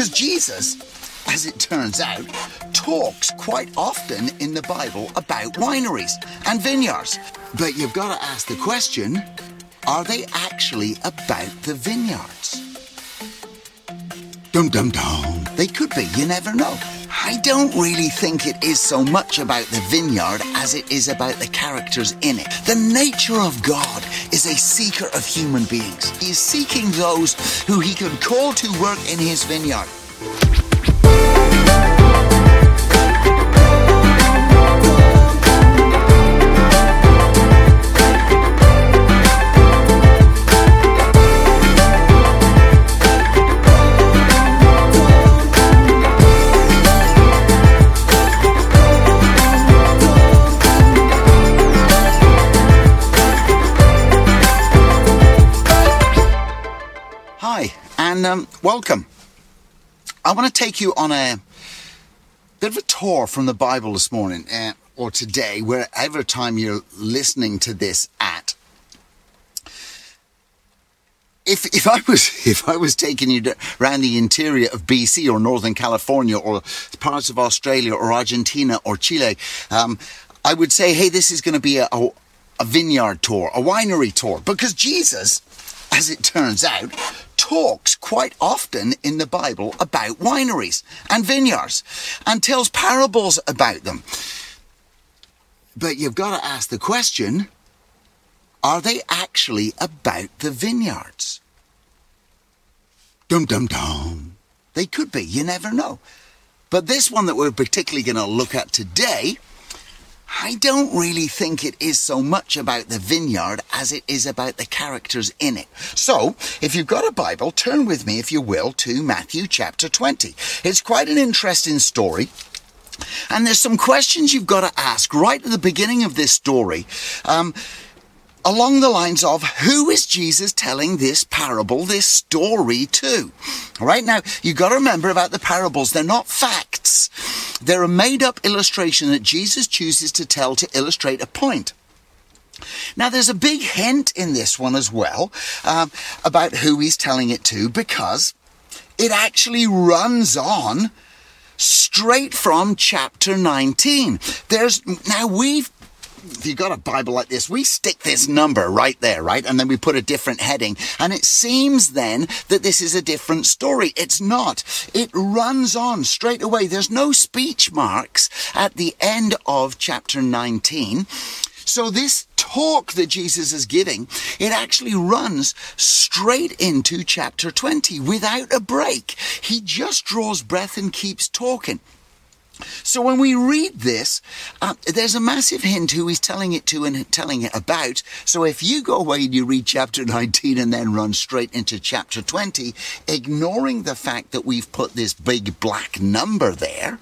Because Jesus, as it turns out, talks quite often in the Bible about wineries and vineyards. But you've got to ask the question, are they actually about the vineyards? Dum-dum-dum. They could be, you never know. I don't really think it is so much about the vineyard as it is about the characters in it. The nature of God is a seeker of human beings. He is seeking those who he can call to work in his vineyard. And welcome. I want to take you on a bit of a tour from the Bible this morning, or today, wherever time you're listening to this at. If I was taking you around the interior of BC or Northern California or parts of Australia or Argentina or Chile, I would say, hey, this is going to be a vineyard tour, a winery tour, because Jesus, as it turns out, talks quite often in the Bible about wineries and vineyards and tells parables about them. But you've got to ask the question, are they actually about the vineyards? Dum-dum-dum. They could be, you never know. But this one that we're particularly going to look at today, I don't really think it is so much about the vineyard as it is about the characters in it. So, if you've got a Bible, turn with me, if you will, to Matthew chapter 20. It's quite an interesting story. And there's some questions you've got to ask right at the beginning of this story, along the lines of, who is Jesus telling this parable, this story to? All right, now, you've got to remember about the parables. They're not facts. They're a made-up illustration that Jesus chooses to tell to illustrate a point. Now, there's a big hint in this one as well about who he's telling it to, because it actually runs on straight from chapter 19. If you've got a Bible like this, we stick this number right there, right? And then we put a different heading. And it seems then that this is a different story. It's not. It runs on straight away. There's no speech marks at the end of chapter 19. So this talk that Jesus is giving, it actually runs straight into chapter 20 without a break. He just draws breath and keeps talking. So when we read this, there's a massive hint who he's telling it to and telling it about. So if you go away and you read chapter 19 and then run straight into chapter 20, ignoring the fact that we've put this big black number there,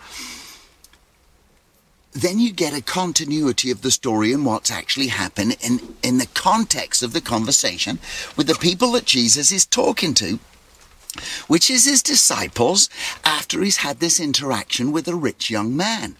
then you get a continuity of the story and what's actually happened in the context of the conversation with the people that Jesus is talking to, which is his disciples, after he's had this interaction with a rich young man.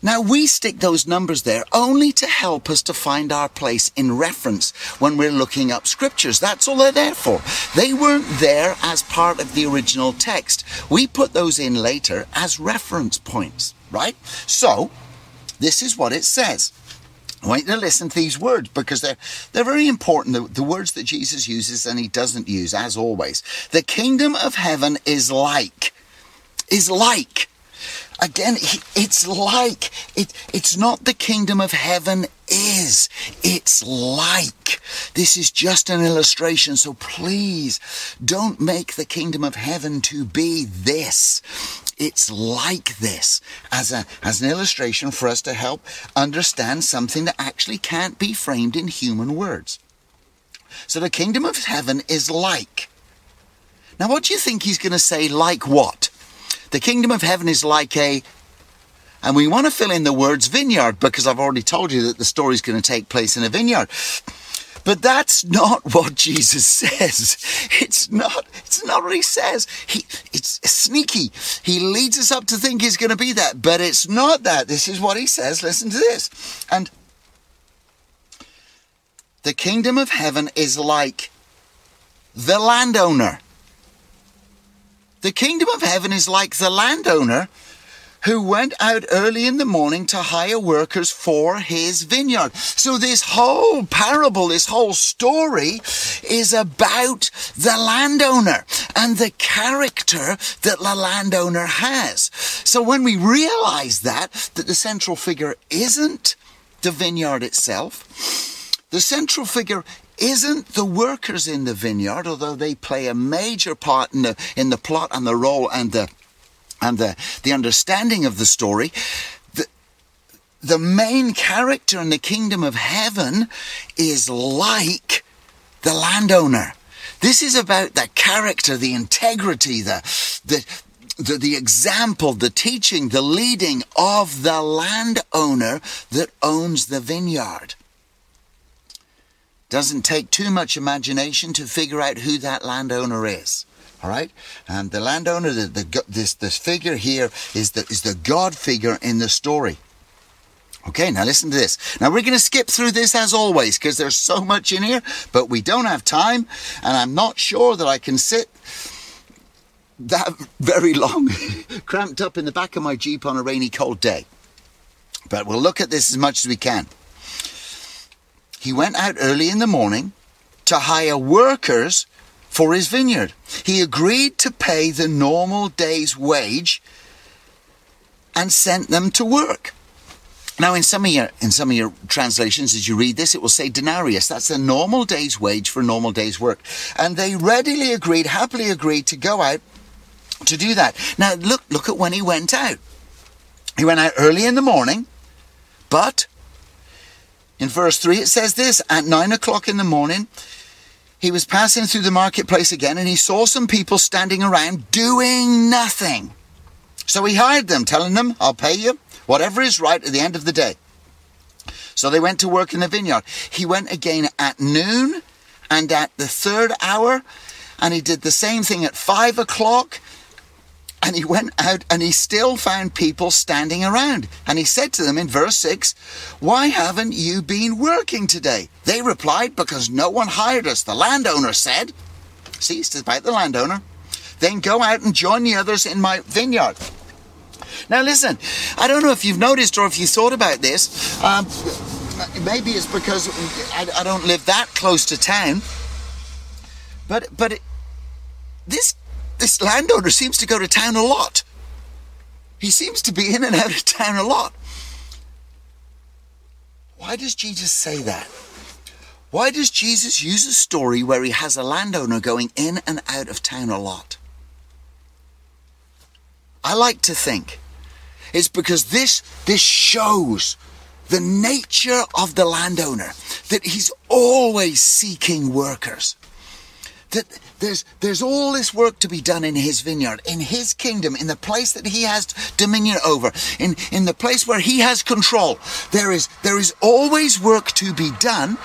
Now, we stick those numbers there only to help us to find our place in reference when we're looking up scriptures. That's all they're there for. They weren't there as part of the original text. We put those in later as reference points, right? So, this is what it says. I want you to listen to these words because they're very important, the words that Jesus uses and he doesn't use, as always. The kingdom of heaven is like. Again, it's like. It's not the kingdom of heaven is. It's like. This is just an illustration, so please don't make the kingdom of heaven to be this. It's like this as an illustration for us to help understand something that actually can't be framed in human words. So the kingdom of heaven is like. Now, what do you think he's going to say, like what? The kingdom of heaven is like a... And we want to fill in the words vineyard because I've already told you that the story's going to take place in a vineyard. But that's not what Jesus says. It's not what he says. It's sneaky. He leads us up to think he's going to be that, but it's not that. This is what he says. Listen to this. And the kingdom of heaven is like the landowner The kingdom of heaven is like the landowner who went out early in the morning to hire workers for his vineyard. So this whole parable, this whole story is about the landowner and the character that the landowner has. So when we realize that the central figure isn't the vineyard itself, the central figure isn't the workers in the vineyard, although they play a major part in the plot and the role and the understanding of the story. The main character in the kingdom of heaven is like the landowner. This is about the character, the integrity, the example, the teaching, the leading of the landowner that owns the vineyard. Doesn't take too much imagination to figure out who that landowner is. All right, and the landowner, this figure here is the God figure in the story. Okay, now listen to this. Now we're going to skip through this as always because there's so much in here, but we don't have time, and I'm not sure that I can sit that very long, cramped up in the back of my Jeep on a rainy, cold day. But we'll look at this as much as we can. He went out early in the morning to hire workers for his vineyard. He agreed to pay the normal day's wage and sent them to work. Now, in some of your translations, as you read this, it will say denarius. That's the normal day's wage for normal day's work. And they readily agreed, happily agreed to go out to do that. Now, look at when he went out. He went out early in the morning, but in verse 3, it says this, at 9 o'clock in the morning, he was passing through the marketplace again, and he saw some people standing around doing nothing. So he hired them, telling them, I'll pay you whatever is right at the end of the day. So they went to work in the vineyard. He went again at noon and at the third hour, and he did the same thing at 5 o'clock. And he went out and he still found people standing around. And he said to them in verse 6, why haven't you been working today? They replied, because no one hired us. The landowner said, see, it's about the landowner, then go out and join the others in my vineyard. Now listen, I don't know if you've noticed or if you thought about this. Maybe it's because I don't live that close to town. But this landowner seems to go to town a lot. He seems to be in and out of town a lot. Why does Jesus say that? Why does Jesus use a story where he has a landowner going in and out of town a lot? I like to think it's because this shows the nature of the landowner, that he's always seeking workers. That there's all this work to be done in his vineyard, in his kingdom, in the place that he has dominion over, in the place where he has control. There is always work to be done,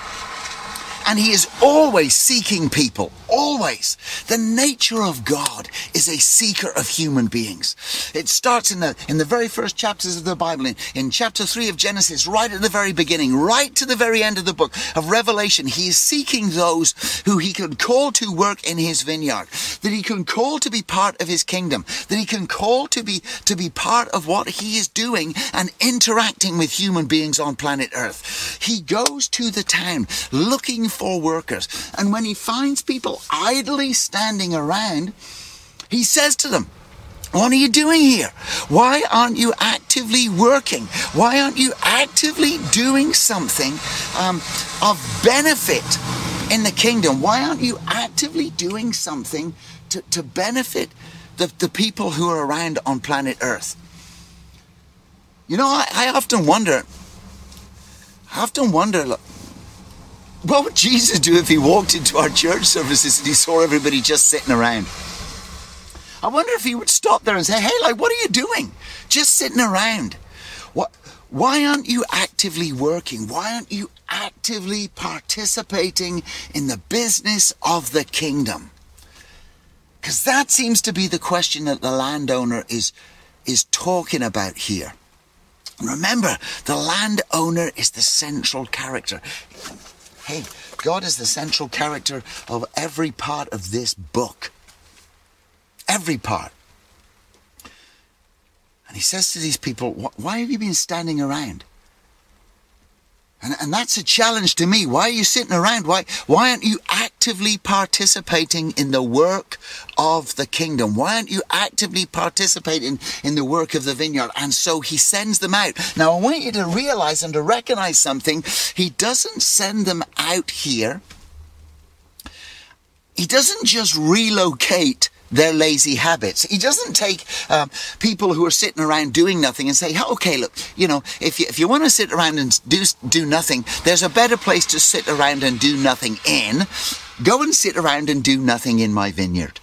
and he is always seeking people. Always. The nature of God is a seeker of human beings. It starts in the very first chapters of the Bible, in chapter 3 of Genesis, right at the very beginning, right to the very end of the book of Revelation. He is seeking those who he can call to work in his vineyard, that he can call to be part of his kingdom, that he can call to be part of what he is doing and interacting with human beings on planet Earth. He goes to the town looking for workers, and when he finds people idly standing around, he says to them, what are you doing here? Why aren't you actively working? Why aren't you actively doing something of benefit in the kingdom? Why aren't you actively doing something to benefit the people who are around on planet Earth? You know, I often wonder, look, what would Jesus do if he walked into our church services and he saw everybody just sitting around? I wonder if he would stop there and say, hey, like, what are you doing? Just sitting around. Why aren't you actively working? Why aren't you actively participating in the business of the kingdom? Because that seems to be the question that the landowner is talking about here. Remember, the landowner is the central character. Hey, God is the central character of every part of this book. every part. And he says to these people, why have you been standing around? And that's a challenge to me. Why are you sitting around? Why aren't you actively participating in the work of the kingdom? Why aren't you actively participating in the work of the vineyard? And so he sends them out. Now, I want you to realize and to recognize something. He doesn't send them out here. He doesn't just relocate their lazy habits. He doesn't take people who are sitting around doing nothing and say, okay, look, you know, if you want to sit around and do nothing, there's a better place to sit around and do nothing in. Go and sit around and do nothing in my vineyard.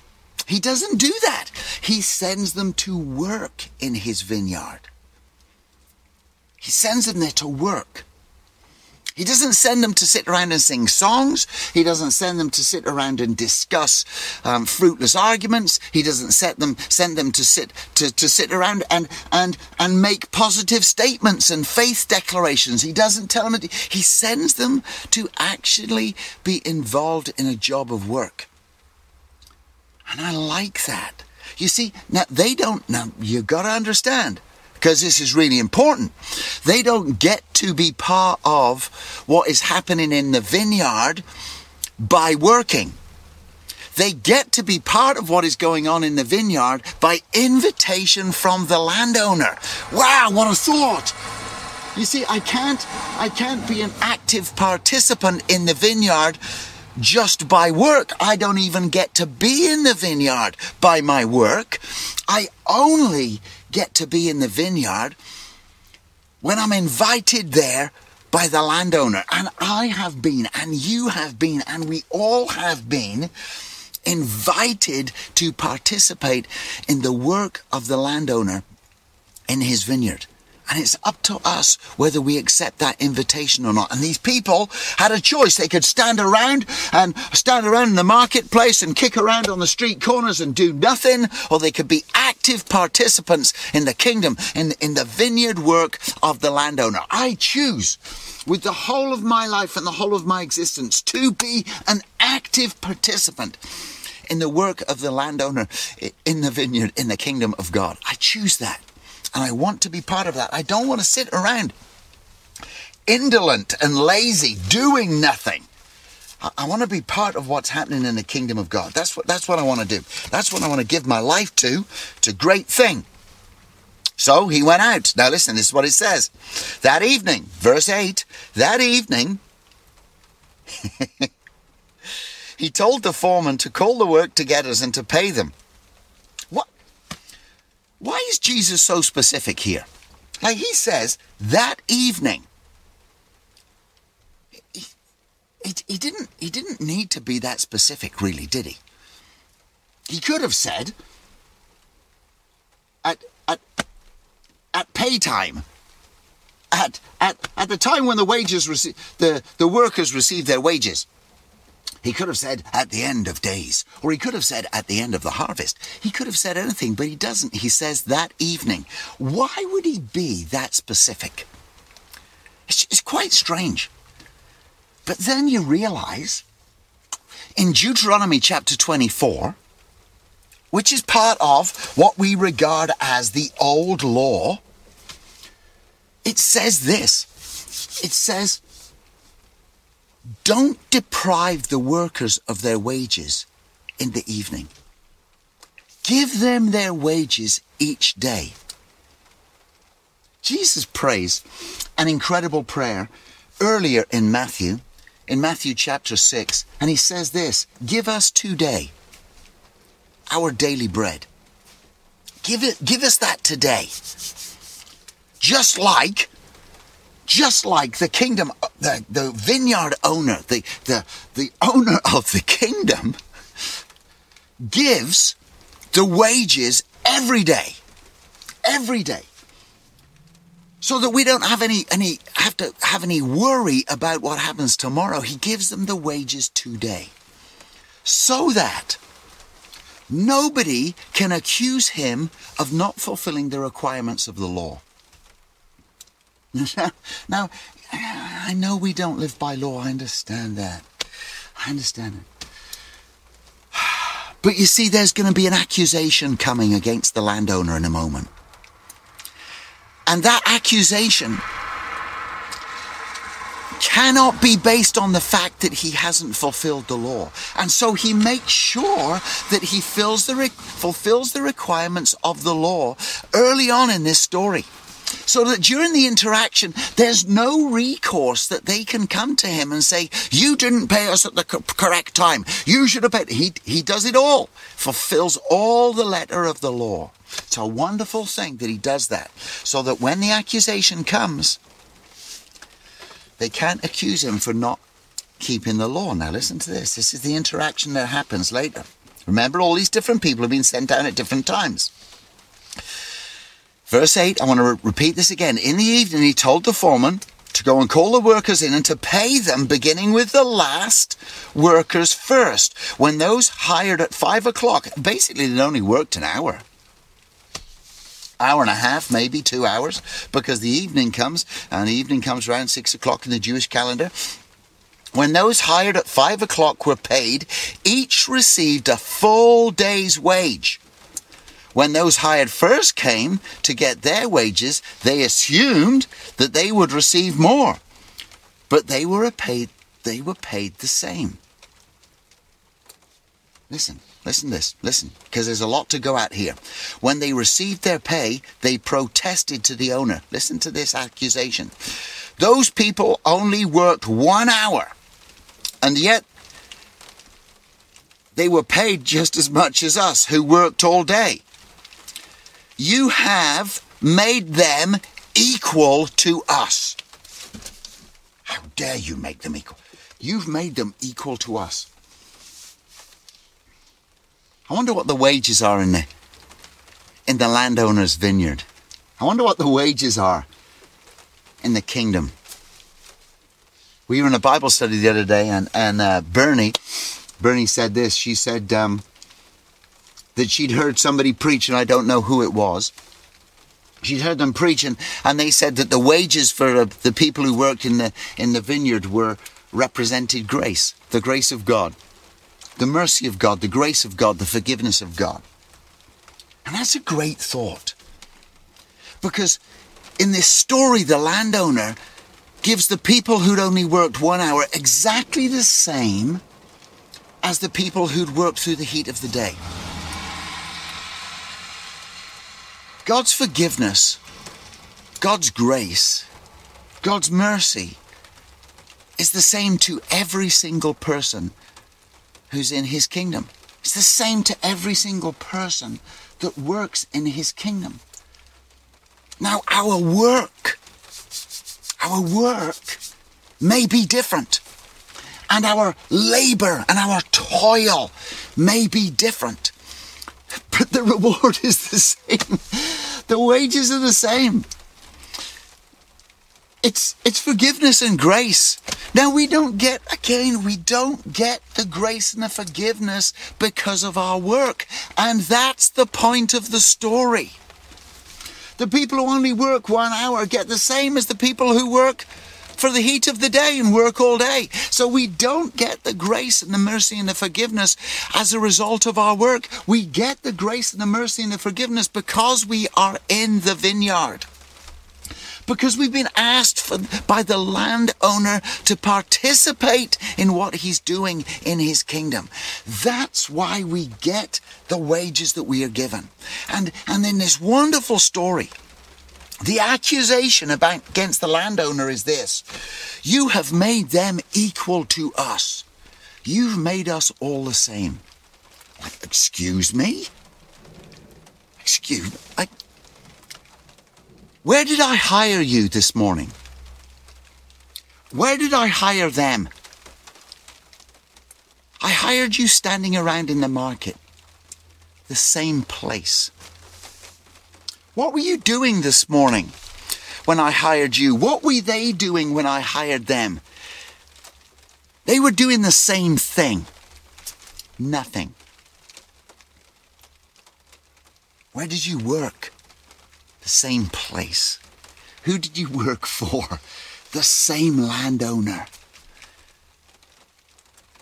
He doesn't do that. He sends them to work in his vineyard. He sends them there to work. He doesn't send them to sit around and sing songs. He doesn't send them to sit around and discuss fruitless arguments. He doesn't send them to sit around and make positive statements and faith declarations. He doesn't tell them. He sends them to actually be involved in a job of work. And I like that. You see, now they don't. Now you got to understand, because this is really important. They don't get to be part of what is happening in the vineyard by working. They get to be part of what is going on in the vineyard by invitation from the landowner. Wow, what a thought! You see, I can't be an active participant in the vineyard just by work. I don't even get to be in the vineyard by my work. I only get to be in the vineyard when I'm invited there by the landowner. And I have been, and you have been, and we all have been invited to participate in the work of the landowner in his vineyard. And it's up to us whether we accept that invitation or not. And these people had a choice. They could stand around in the marketplace and kick around on the street corners and do nothing, or they could be active participants in the kingdom, in the vineyard work of the landowner. I choose, with the whole of my life and the whole of my existence, to be an active participant in the work of the landowner in the vineyard, in the kingdom of God. I choose that. And I want to be part of that. I don't want to sit around indolent and lazy, doing nothing. I want to be part of what's happening in the kingdom of God. That's what I want to do. That's what I want to give my life to. It's a great thing. So he went out. Now listen, this is what it says. That evening, verse 8, that evening, he told the foreman to call the work together and to pay them. Why is Jesus so specific here? Like, he says, that evening. He didn't need to be that specific, really, did he? He could have said, at pay time, at the time when the workers receive their wages. He could have said at the end of days, or he could have said at the end of the harvest. He could have said anything, but he doesn't. He says that evening. Why would he be that specific? It's quite strange. But then you realize in Deuteronomy chapter 24, which is part of what we regard as the old law, it says this. It says, don't deprive the workers of their wages in the evening. Give them their wages each day. Jesus prays an incredible prayer earlier in Matthew chapter 6, and he says this, give us today our daily bread. Give us that today. Just like the kingdom, the vineyard owner, the owner of the kingdom gives the wages every day, so that we don't have any worry about what happens tomorrow. He gives them the wages today, so that nobody can accuse him of not fulfilling the requirements of the law. Now, I know we don't live by law. I understand that. But you see, there's going to be an accusation coming against the landowner in a moment. And that accusation cannot be based on the fact that he hasn't fulfilled the law. And so he makes sure that he fulfills the requirements of the law early on in this story, so that during the interaction, there's no recourse that they can come to him and say, you didn't pay us at the correct time. You should have paid. He does it all, fulfills all the letter of the law. It's a wonderful thing that he does that, so that when the accusation comes, they can't accuse him for not keeping the law. Now listen to this. This is the interaction that happens later. Remember, all these different people have been sent down at different times. Verse 8, I want to repeat this again. In the evening, he told the foreman to go and call the workers in and to pay them, beginning with the last workers first. When those hired at 5 o'clock, basically they only worked an hour and a half, maybe 2 hours, because the evening comes, and the evening comes around 6 o'clock in the Jewish calendar. When those hired at 5 o'clock were paid, each received a full day's wage. When those hired first came to get their wages, they assumed that they would receive more, but they were paid the same. Listen, because there's a lot to go at here. When they received their pay, they protested to the owner. Listen to this accusation. Those people only worked 1 hour, and yet they were paid just as much as us who worked all day. You have made them equal to us. How dare you make them equal? You've made them equal to us. I wonder what the wages are in the landowner's vineyard. I wonder what the wages are in the kingdom. We were in a Bible study the other day, and Bernie said this. She said that she'd heard somebody preach, and I don't know who it was. She'd heard them preach, and they said that the wages for the people who worked in the vineyard represented grace, the grace of God. The mercy of God, the grace of God, the forgiveness of God. And that's a great thought. Because in this story, the landowner gives the people who'd only worked 1 hour exactly the same as the people who'd worked through the heat of the day. God's forgiveness, God's grace, God's mercy is the same to every single person who's in his kingdom. It's the same to every single person that works in his kingdom. Now, our work may be different, and our labor and our toil may be different, but the reward is the same. The wages are the same. It's forgiveness and grace. Now, we don't get the grace and the forgiveness because of our work. And that's the point of the story. The people who only work 1 hour get the same as the people who work for the heat of the day and work all day. So we don't get the grace and the mercy and the forgiveness as a result of our work. We get the grace and the mercy and the forgiveness because we are in the vineyard. Because we've been asked by the landowner to participate in what he's doing in his kingdom. That's why we get the wages that we are given. And in this wonderful story, the accusation against the landowner is this: you have made them equal to us. You've made us all the same. Like, excuse me? Where did I hire you this morning? Where did I hire them? I hired you standing around in the market, the same place. What were you doing this morning when I hired you? What were they doing when I hired them? They were doing the same thing. Nothing. Where did you work? The same place. Who did you work for? The same landowner.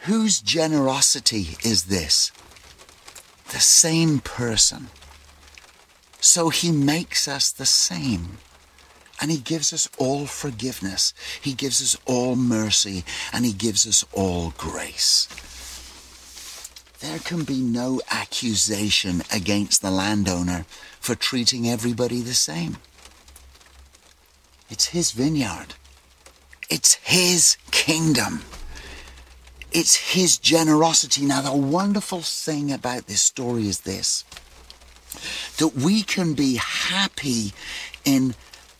Whose generosity is this? the same person. So he makes us the same. And he gives us all forgiveness. He gives us all mercy. And he gives us all grace. There can be no accusation against the landowner for treating everybody the same. It's his vineyard. It's his kingdom. It's his generosity. Now, the wonderful thing about this story is this, that we can be happy in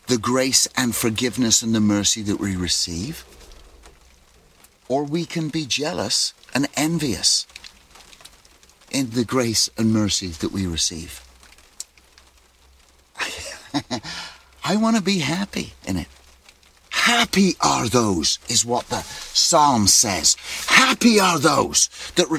the grace and forgiveness and the mercy that we receive, or we can be jealous and envious in the grace and mercy that we receive. I want to be happy in it. Happy are those, is what the Psalm says. Happy are those that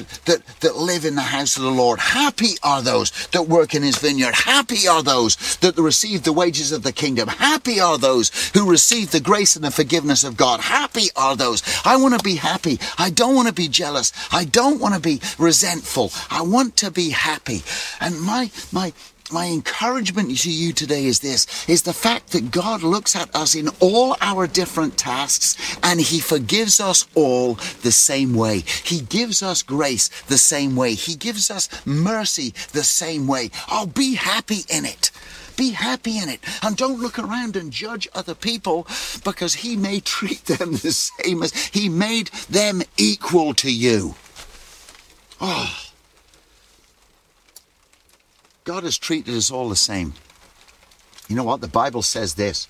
live in the house of the Lord. Happy are those that work in his vineyard. Happy are those that receive the wages of the kingdom. Happy are those who receive the grace and the forgiveness of God. Happy are those. I want to be happy. I don't want to be jealous. I don't want to be resentful. I want to be happy. And my encouragement to you today is this, is the fact that God looks at us in all our different tasks and he forgives us all the same way. He gives us grace the same way. He gives us mercy the same way. Oh, be happy in it. Be happy in it. And don't look around and judge other people, because he may treat them the same as he made them equal to you. Oh, God has treated us all the same. You know what? The Bible says this.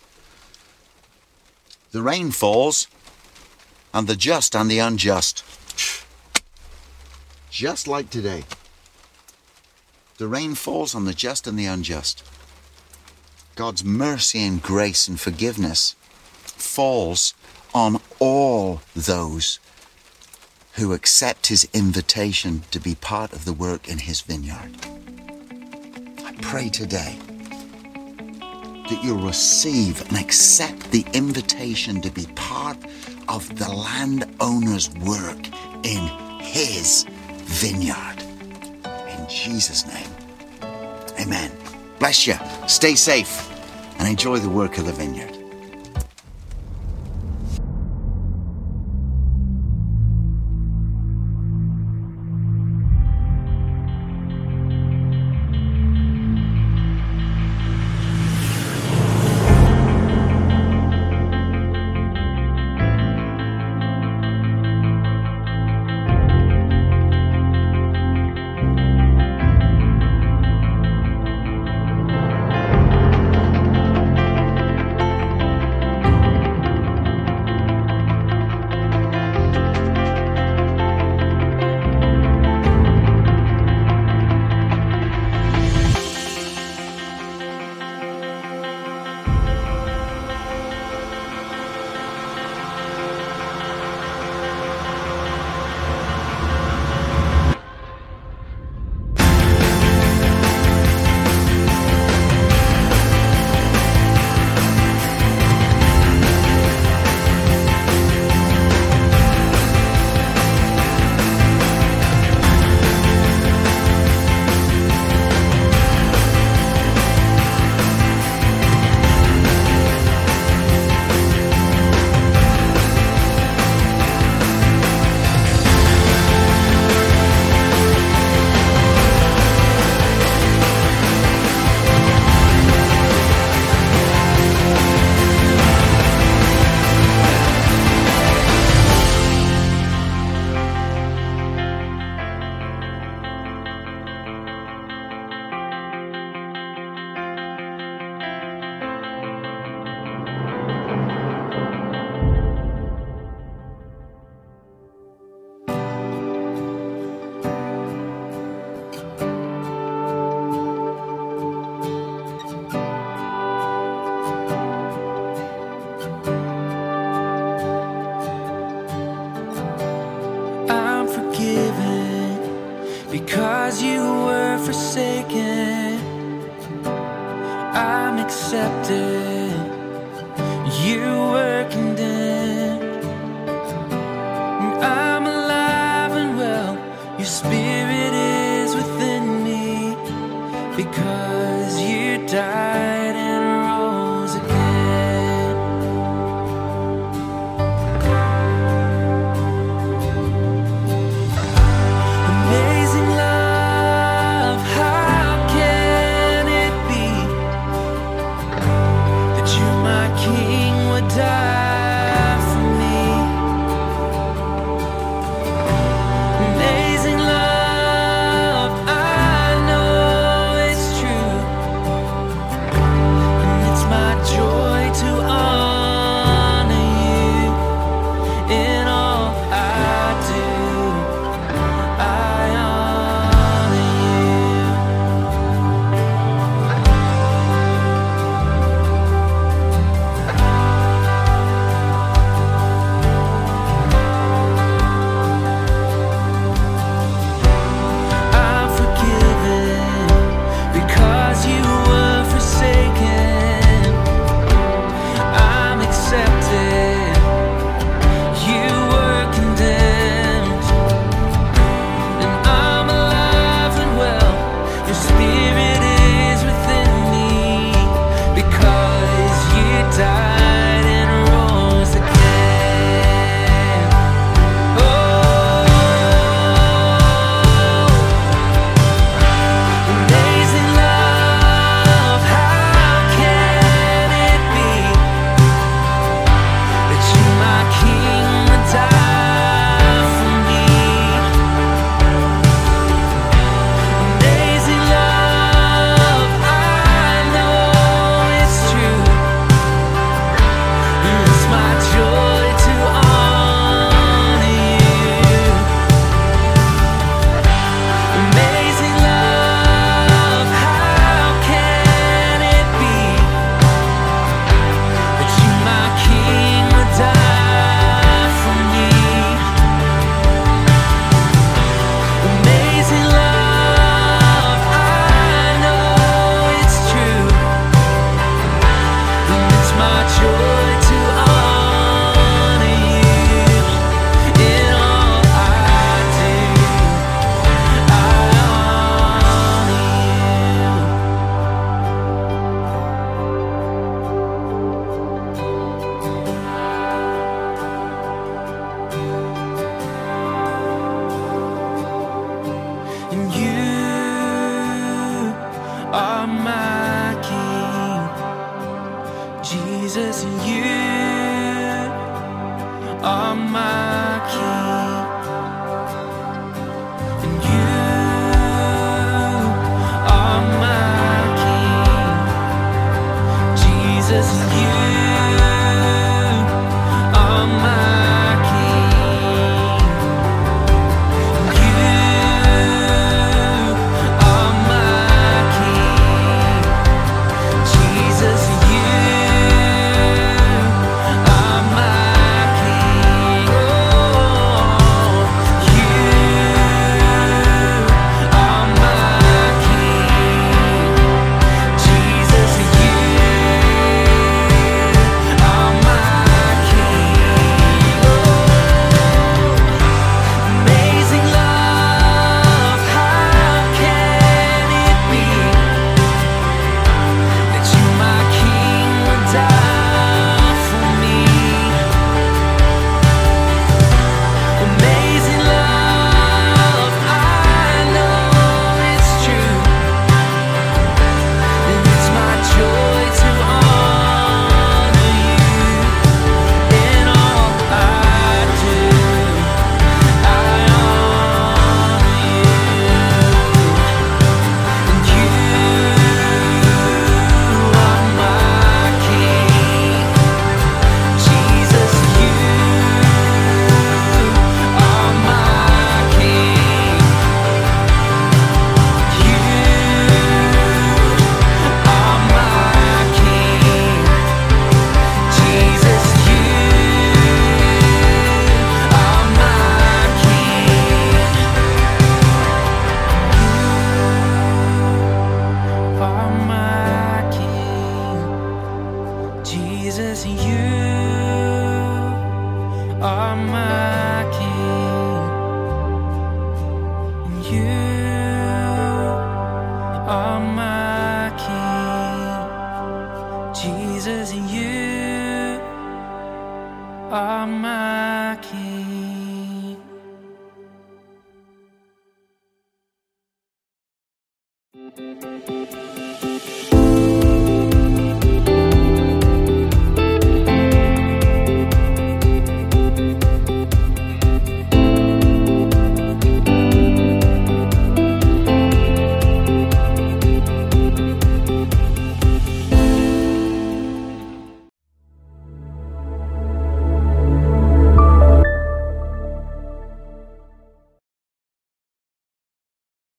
The rain falls, and the just and the unjust. Just like today. The rain falls on the just and the unjust. God's mercy and grace and forgiveness falls on all those who accept his invitation to be part of the work in his vineyard. Pray today that you'll receive and accept the invitation to be part of the landowner's work in his vineyard. In Jesus' name, amen. Bless you, stay safe, and enjoy the work of the vineyard. Because you were forsaken, I'm accepted. You were condemned, and I'm alive and well. Your spirit is within me. Jesus, you are my King, and you are my King. Jesus, you are my King. Jesus, you are my King, and you are my King. Jesus, you are my King.